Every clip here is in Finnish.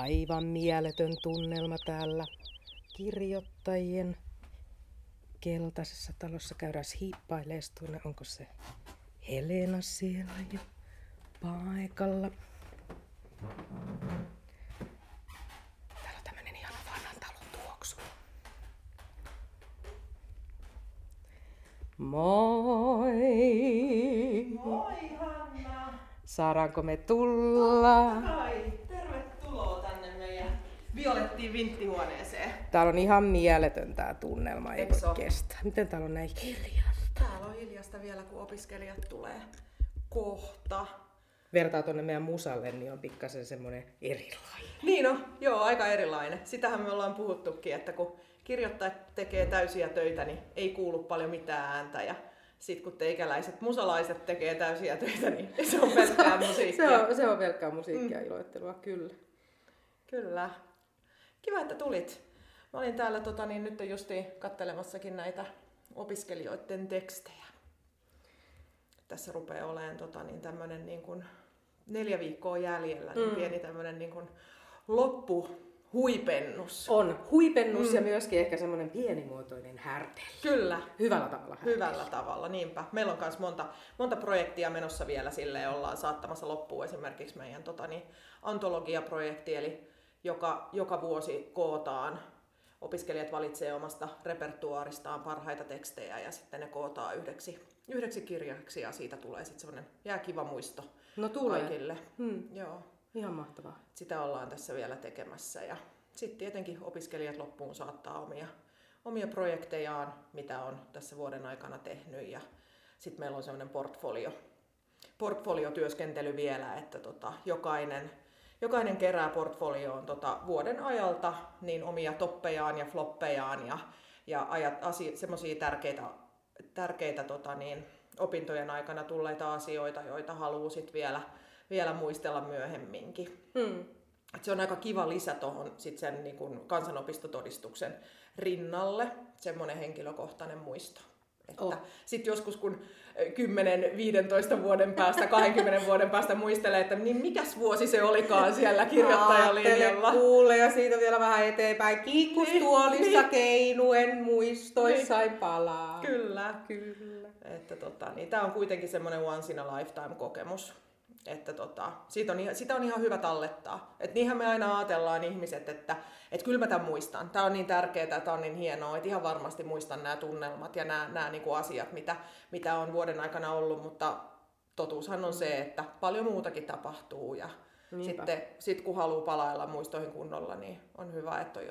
Aivan mieletön tunnelma täällä kirjoittajien keltaisessa talossa. Käydään hiippailemaan tuonne. Onko se Helena siellä jo paikalla? Täällä on tämmönen ihana vanhan talon tuoksu. Moi! Moi Hanna! Saadaanko me tulla? Violettiin vinttihuoneeseen. Täällä on ihan mieletön tää tunnelma, ei voi kestää. Miten täällä on näin hiljasta? Täällä on hiljasta vielä, kun opiskelijat tulee kohta. Vertaa tuonne meidän musalle, niin on pikkasen semmoinen erilainen. Niin on, joo, aika erilainen. Sitähän me ollaan puhuttukin, että kun kirjoittajat tekee täysiä töitä, niin ei kuulu paljon mitään ääntä. Ja sit kun teikäläiset musalaiset tekee täysiä töitä, niin se on pelkkää musiikkia. Se on pelkkää musiikkia iloittelua, kyllä. Kyllä. Kiva, että tulit. Mä olin täällä niin nyt justiin kattelemassakin näitä opiskelijoiden tekstejä. Tässä rupeaa olemaan tämmönen niin kuin 4 viikkoa jäljellä, niin pieni tämmönen niin kuin loppuhuipennus. On huipennus ja myöskin ehkä semmoinen pienimuotoinen härteli. Kyllä. Hyvällä tavalla härteli. Hyvällä tavalla, niinpä. Meillä on myös monta projektia menossa vielä silleen, ollaan saattamassa loppuun esimerkiksi meidän antologiaprojekti, eli joka vuosi kootaan. Opiskelijat valitsee omasta repertuaaristaan parhaita tekstejä ja sitten ne kootaan yhdeksi kirjaksi ja siitä tulee sitten semmoinen jääkiva muisto kaikille. Joo. Ihan mahtavaa. Sitä ollaan tässä vielä tekemässä ja sitten tietenkin opiskelijat loppuun saattaa omia projektejaan, mitä on tässä vuoden aikana tehnyt ja sitten meillä on semmoinen portfoliotyöskentely vielä, että jokainen kerää portfolioon vuoden ajalta niin omia toppejaan ja floppejaan ja semmoisia tärkeitä opintojen aikana tulleita asioita, joita haluaa sit vielä muistella myöhemminkin. Se on aika kiva lisä tuohon sen niin kun kansanopistotodistuksen rinnalle, semmoinen henkilökohtainen muisto. Sitten joskus kun 10-15 vuoden päästä, 20 vuoden päästä muistelee, että niin mikäs vuosi se olikaan siellä kirjoittajalinjalla. Kuule ja siitä vielä vähän eteenpäin. Kiikkustuolissa keinuen muistoissaan palaa. Kyllä. Että niin, tämä on kuitenkin semmoinen once in a lifetime kokemus. Että sitä on ihan hyvä tallettaa. Et niinhän me aina ajatellaan ihmiset, että et kyllä mä tämän muistan. Tämä on niin tärkeää, tämä on niin hienoa, että ihan varmasti muistan nämä tunnelmat ja nämä niinku asiat, mitä on vuoden aikana ollut. Mutta totuushan on se, että paljon muutakin tapahtuu ja sitten kun haluaa palailla muistoihin kunnolla, niin on hyvä, että on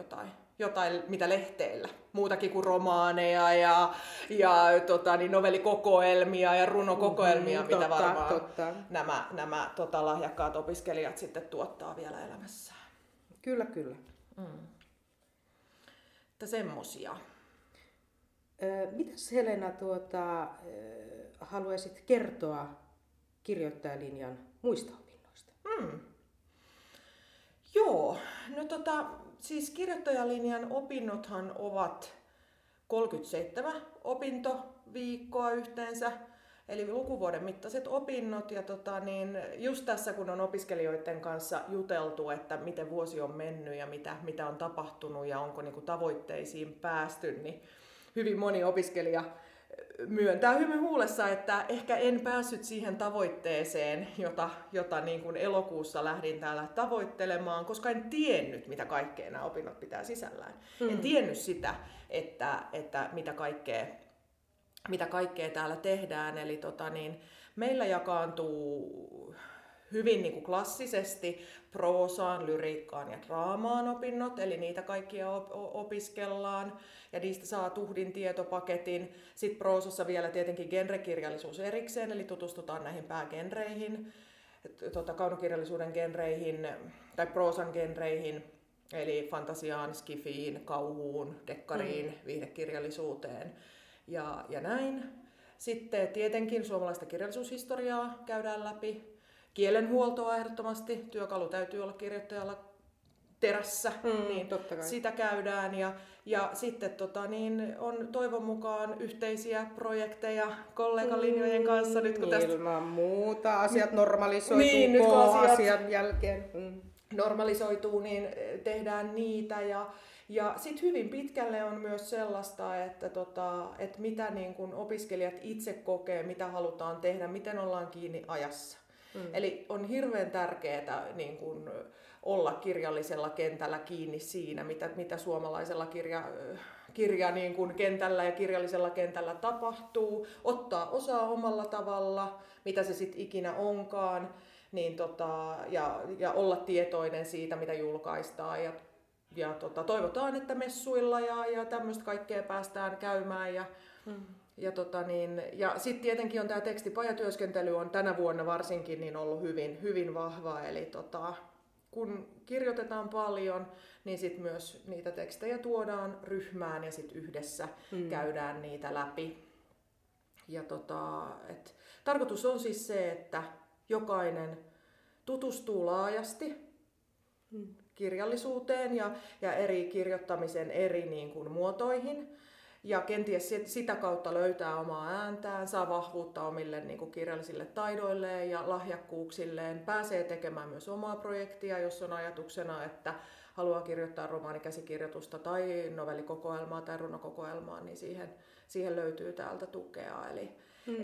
jotain mitä lehteillä. Muutakin kuin romaaneja ja novellikokoelmia ja runokokoelmia, mitä varmaan nämä lahjakkaat opiskelijat sitten tuottaa vielä elämässään. Kyllä. Että semmosia. Mitäs Helena haluaisit kertoa kirjoittajalinjan muisto-opinnoista? Joo, no siis kirjoittajalinjan opinnothan ovat 37 opintoviikkoa yhteensä, eli lukuvuoden mittaiset opinnot. Ja just tässä kun on opiskelijoiden kanssa juteltu, että miten vuosi on mennyt ja mitä on tapahtunut ja onko niinku tavoitteisiin päästy, niin hyvin moni opiskelija myöntää hymy huulessa, että ehkä en päässyt siihen tavoitteeseen, jota niin kuin elokuussa lähdin täällä tavoittelemaan, koska en tiennyt, mitä kaikkea nämä opinnot pitää sisällään. En tiennyt sitä, että mitä kaikkea täällä tehdään. Eli meillä jakaantuu hyvin niin kuin klassisesti proosaan, lyriikkaan ja draamaan opinnot, eli niitä kaikkia opiskellaan ja niistä saa tuhdin tietopaketin. Sitten proosassa vielä tietenkin genrekirjallisuus erikseen, eli tutustutaan näihin päägenreihin, kaunokirjallisuuden genreihin tai proosan genreihin, eli fantasiaan, skifiin, kauhuun, dekkariin, viihdekirjallisuuteen ja näin. Sitten tietenkin suomalaista kirjallisuushistoriaa käydään läpi. Kielenhuoltoa ehdottomasti, työkalu täytyy olla kirjoittajalla terässä, niin sitä käydään ja sitten on toivon mukaan yhteisiä projekteja kollegalinjojen kanssa. Nyt kun ilman tästä muuta asiat normalisoituu asian jälkeen. normalisoituu, niin tehdään niitä. Ja sitten hyvin pitkälle on myös sellaista, että mitä niin kun opiskelijat itse kokee, mitä halutaan tehdä, miten ollaan kiinni ajassa. Eli on hirveän tärkeää niin kun olla kirjallisella kentällä kiinni siinä, mitä suomalaisella kirja niin kun kentällä ja kirjallisella kentällä tapahtuu, ottaa osaa omalla tavalla, mitä se sitten ikinä onkaan, niin ja olla tietoinen siitä, mitä julkaistaan. Ja toivotaan, että messuilla ja tämmöistä kaikkea päästään käymään. Ja sitten tietenkin on tämä tekstipajatyöskentely on tänä vuonna varsinkin niin ollut hyvin vahva. Eli kun kirjoitetaan paljon, niin sitten myös niitä tekstejä tuodaan ryhmään ja sitten yhdessä käydään niitä läpi. Ja tarkoitus on siis se, että jokainen tutustuu laajasti kirjallisuuteen ja eri kirjoittamisen eri niin kuin, muotoihin. Ja kenties sitä kautta löytää omaa ääntään, saa vahvuutta omille niin kuin, kirjallisille taidoilleen ja lahjakkuuksilleen. Pääsee tekemään myös omaa projektia, jos on ajatuksena, että haluaa kirjoittaa romaanikäsikirjoitusta tai novellikokoelmaa tai runokokoelmaa, niin siihen löytyy täältä tukea.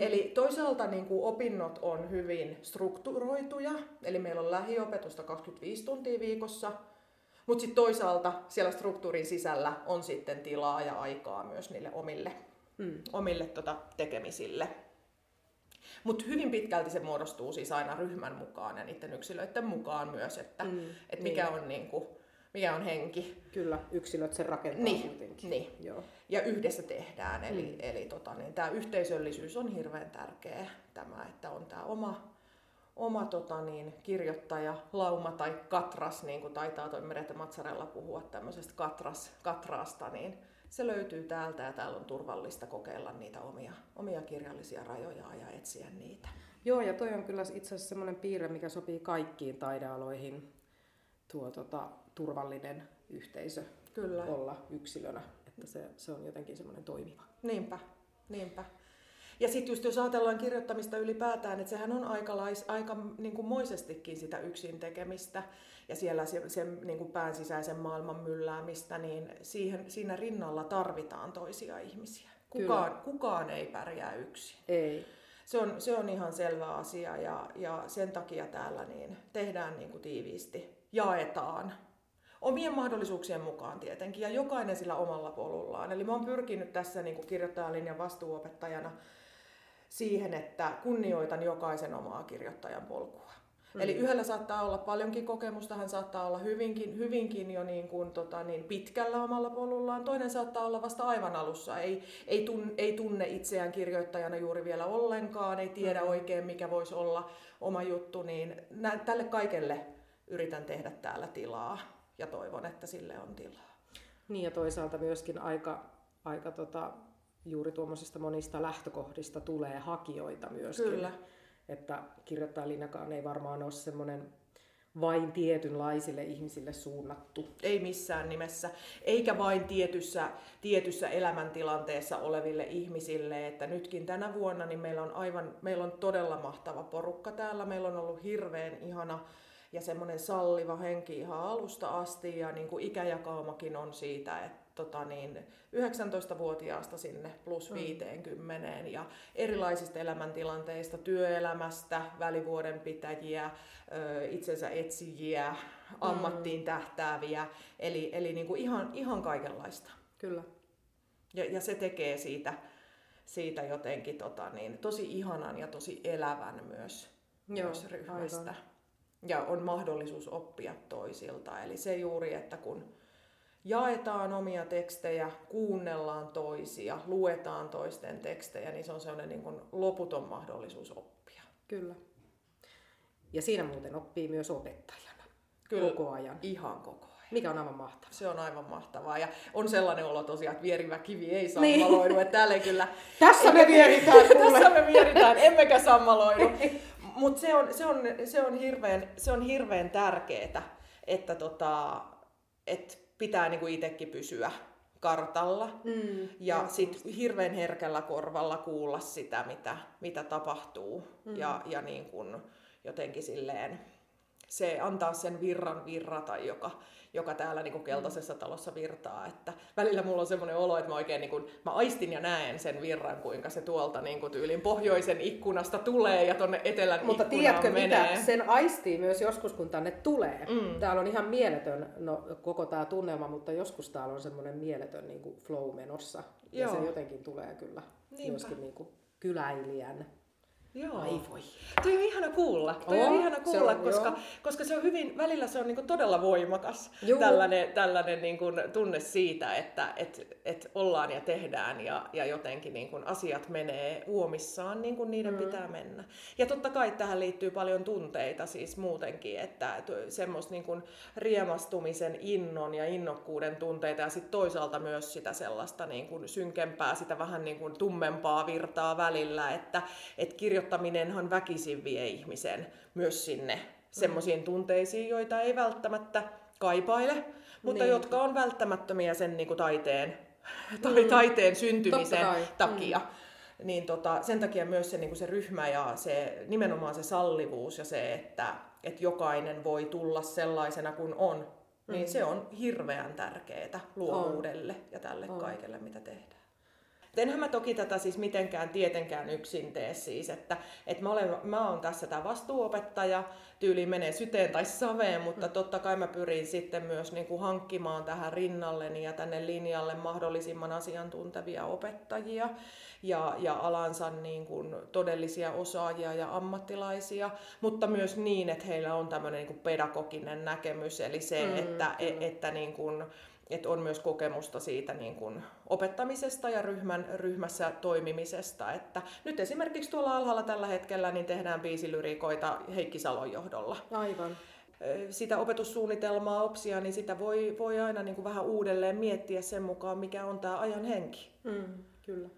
Eli toisaalta niin kuin opinnot on hyvin strukturoituja, eli meillä on lähiopetusta 25 tuntia viikossa, mutta sitten toisaalta siellä struktuurin sisällä on sitten tilaa ja aikaa myös niille omille tekemisille. Mutta hyvin pitkälti se muodostuu siis aina ryhmän mukaan ja niiden yksilöiden mukaan myös, että et mikä on henki. Kyllä, yksilöt sen rakentaa kuitenkin. Niin. Joo. Ja yhdessä tehdään. Eli tämä yhteisöllisyys on hirveän tärkeä, tämä, että on tämä oma kirjoittaja, lauma tai katras, niin kuin taitaa toi Merete Mazzarella puhua tämmöisestä katraasta, niin se löytyy täältä ja täällä on turvallista kokeilla niitä omia kirjallisia rajojaan ja etsiä niitä. Joo, ja toi on kyllä itse asiassa semmoinen piirre, mikä sopii kaikkiin taidealoihin. Turvallinen yhteisö kyllä. Olla yksilönä, että se on jotenkin semmoinen toimiva. Niinpä. Ja sitten just jos ajatellaan kirjoittamista ylipäätään, että sehän on aika niin kuin moisestikin sitä yksin tekemistä ja siellä sen niin kuin pään sisäisen maailman mylläämistä, niin siinä rinnalla tarvitaan toisia ihmisiä. Kukaan ei pärjää yksin. Ei. Se on ihan selvä asia ja sen takia täällä niin tehdään niin kuin tiiviisti, jaetaan. Omien mahdollisuuksien mukaan tietenkin ja jokainen sillä omalla polullaan. Eli mä oon pyrkinyt tässä niin kuin kirjoittajalinjan vastuuopettajana siihen, että kunnioitan jokaisen omaa kirjoittajan polkua. Eli yhdellä saattaa olla paljonkin kokemusta, hän saattaa olla hyvinkin jo niin kuin, pitkällä omalla polullaan. Toinen saattaa olla vasta aivan alussa, ei tunne itseään kirjoittajana juuri vielä ollenkaan, ei tiedä oikein mikä voisi olla oma juttu. Niin tälle kaikelle yritän tehdä täällä tilaa ja toivon, että sille on tilaa. Niin ja toisaalta myöskin aika juuri tuommoisista monista lähtökohdista tulee hakijoita myöskin. Kyllä. Että kirjoittajalinjakaan ei varmaan ole semmoinen vain tietynlaisille ihmisille suunnattu. Ei missään nimessä, eikä vain tietyssä elämäntilanteessa oleville ihmisille. Että nytkin tänä vuonna niin meillä on todella mahtava porukka täällä. Meillä on ollut hirveän ihana ja semmoinen salliva henki ihan alusta asti. Ja niin kuin ikäjakaumakin on siitä, että 19-vuotiaasta sinne plus 50 ja erilaisista elämäntilanteista, työelämästä, välivuoden pitäjiä, itsensä etsijiä, ammattiin tähtääviä, eli niin kuin ihan kaikenlaista. Kyllä. Ja se tekee siitä jotenkin tosi ihanan ja tosi elävän myös ryhmästä. Aivan. Ja on mahdollisuus oppia toisilta, eli se juuri, että kun jaetaan omia tekstejä, kuunnellaan toisia, luetaan toisten tekstejä, niin se on sellainen niin kuin loputon mahdollisuus oppia. Kyllä. Ja siinä muuten oppii myös opettajana. Kyllä. Koko ajan. Ihan koko ajan. Mikä on aivan mahtavaa. Se on aivan mahtavaa ja on sellainen olo tosiaan, että vierivä kivi ei sammaloidu. Että täällä kyllä... Tässä me vieritään. Tässä me vieritään, emmekä sammaloidu. Mutta se on hirveän tärkeetä, että pitää niinku itsekin pysyä kartalla ja sitten hirveän herkällä korvalla kuulla sitä, mitä tapahtuu ja niin kun jotenkin silleen se antaa sen virran virrata, joka täällä niin kuin keltaisessa talossa virtaa. Että välillä mulla on semmoinen olo, että mä oikein niin kuin, mä aistin ja näen sen virran, kuinka se tuolta niin kuin tyylin pohjoisen ikkunasta tulee ja tonne etelän mutta tiedätkö menee. Mitä? Sen aistii myös joskus, kun tänne tulee. Mm. Täällä on ihan mieletön, no koko tää tunnelma, mutta joskus täällä on semmoinen mieletön niin kuin flow menossa. Joo. Ja se jotenkin tulee kyllä myöskin niin kuin kyläilijän. Joo. Ai voi. Toi on ihana kuulla. Koska se on hyvin välillä se on niin kuin todella voimakas. Joo. Tällainen niin kuin tunne siitä, että ollaan ja tehdään ja jotenkin niin kuin asiat menee uomissaan niin kuin niiden pitää mennä. Ja totta kai tähän liittyy paljon tunteita siis muutenkin, että semmoista niin kuin riemastumisen innon ja innokkuuden tunteita ja sitten toisaalta myös sitä sellaista niin kuin synkempää, sitä vähän niin kuin tummempaa virtaa välillä, että kirjoittaminenhan väkisin vie ihmisen myös sinne semmoisiin tunteisiin, joita ei välttämättä kaipaile, mutta niin. Jotka on välttämättömiä sen niin kuin taiteen syntymisen takia. Niin sen takia myös se, niin kuin se ryhmä ja se, nimenomaan se sallivuus ja se, että jokainen voi tulla sellaisena kuin on, niin se on hirveän tärkeää luovuudelle ja tälle kaikelle, mitä tehdään. Enhän mä toki tätä siis mitenkään tietenkään yksin tee siis, että mä oon tässä tää vastuuopettaja, tyyli menee syteen tai saveen, mutta totta kai mä pyrin sitten myös niin kuin hankkimaan tähän rinnalleni ja tänne linjalle mahdollisimman asiantuntevia opettajia ja alansa niin kuin todellisia osaajia ja ammattilaisia, mutta myös niin, että heillä on tämmöinen niin kuin pedagoginen näkemys, eli se, että niin kuin, että on myös kokemusta siitä niin kuin opettamisesta ja ryhmässä toimimisesta. Että nyt esimerkiksi tuolla alhaalla tällä hetkellä niin tehdään biisilyriikoita Heikki Salon johdolla. Aivan. Sitä opetussuunnitelmaa, opsia, niin sitä voi aina niin kuin vähän uudelleen miettiä sen mukaan, mikä on tämä ajan henki. Kyllä.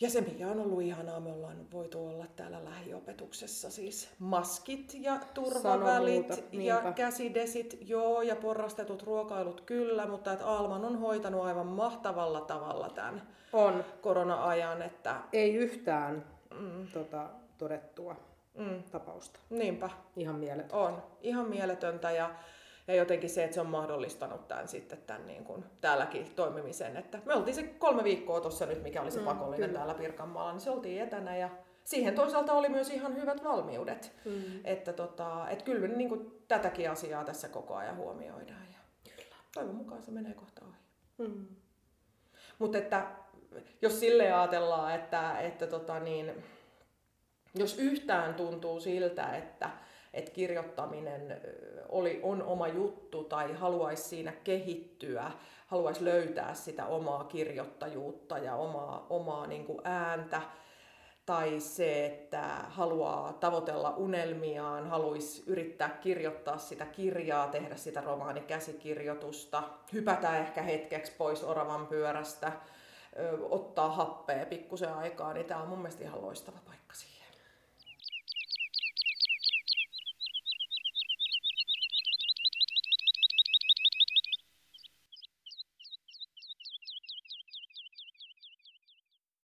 Ja se, mikä on ollut ihanaa, me ollaan voitu olla täällä lähiopetuksessa, siis maskit ja turvavälit ja käsidesit, joo, ja porrastetut ruokailut kyllä, mutta että Alman on hoitanut aivan mahtavalla tavalla tämän korona-ajan. Että ei yhtään todettua tapausta. Niinpä. Ihan mieletöntä. On, ihan mieletöntä ja jotenkin se, että se on mahdollistanut tämän niin kuin täälläkin toimimisen. Että me oltiin se 3 viikkoa tuossa nyt, mikä oli se pakollinen täällä Pirkanmaalla, niin se oltiin etänä ja siihen toisaalta oli myös ihan hyvät valmiudet. Että kyllä me niin kuin tätäkin asiaa tässä koko ajan huomioidaan ja toivon mukaan se menee kohta ohi. Mutta että jos silleen ajatellaan, että jos yhtään tuntuu siltä, että kirjoittaminen on oma juttu tai haluaisi siinä kehittyä, haluaisi löytää sitä omaa kirjoittajuutta ja omaa niin kuin ääntä, tai se, että haluaa tavoitella unelmiaan, haluaisi yrittää kirjoittaa sitä kirjaa, tehdä sitä romaanikäsikirjoitusta, hypätä ehkä hetkeksi pois oravan pyörästä, ottaa happea pikkusen aikaa, niin tämä on mun mielestä ihan loistava paikka siihen.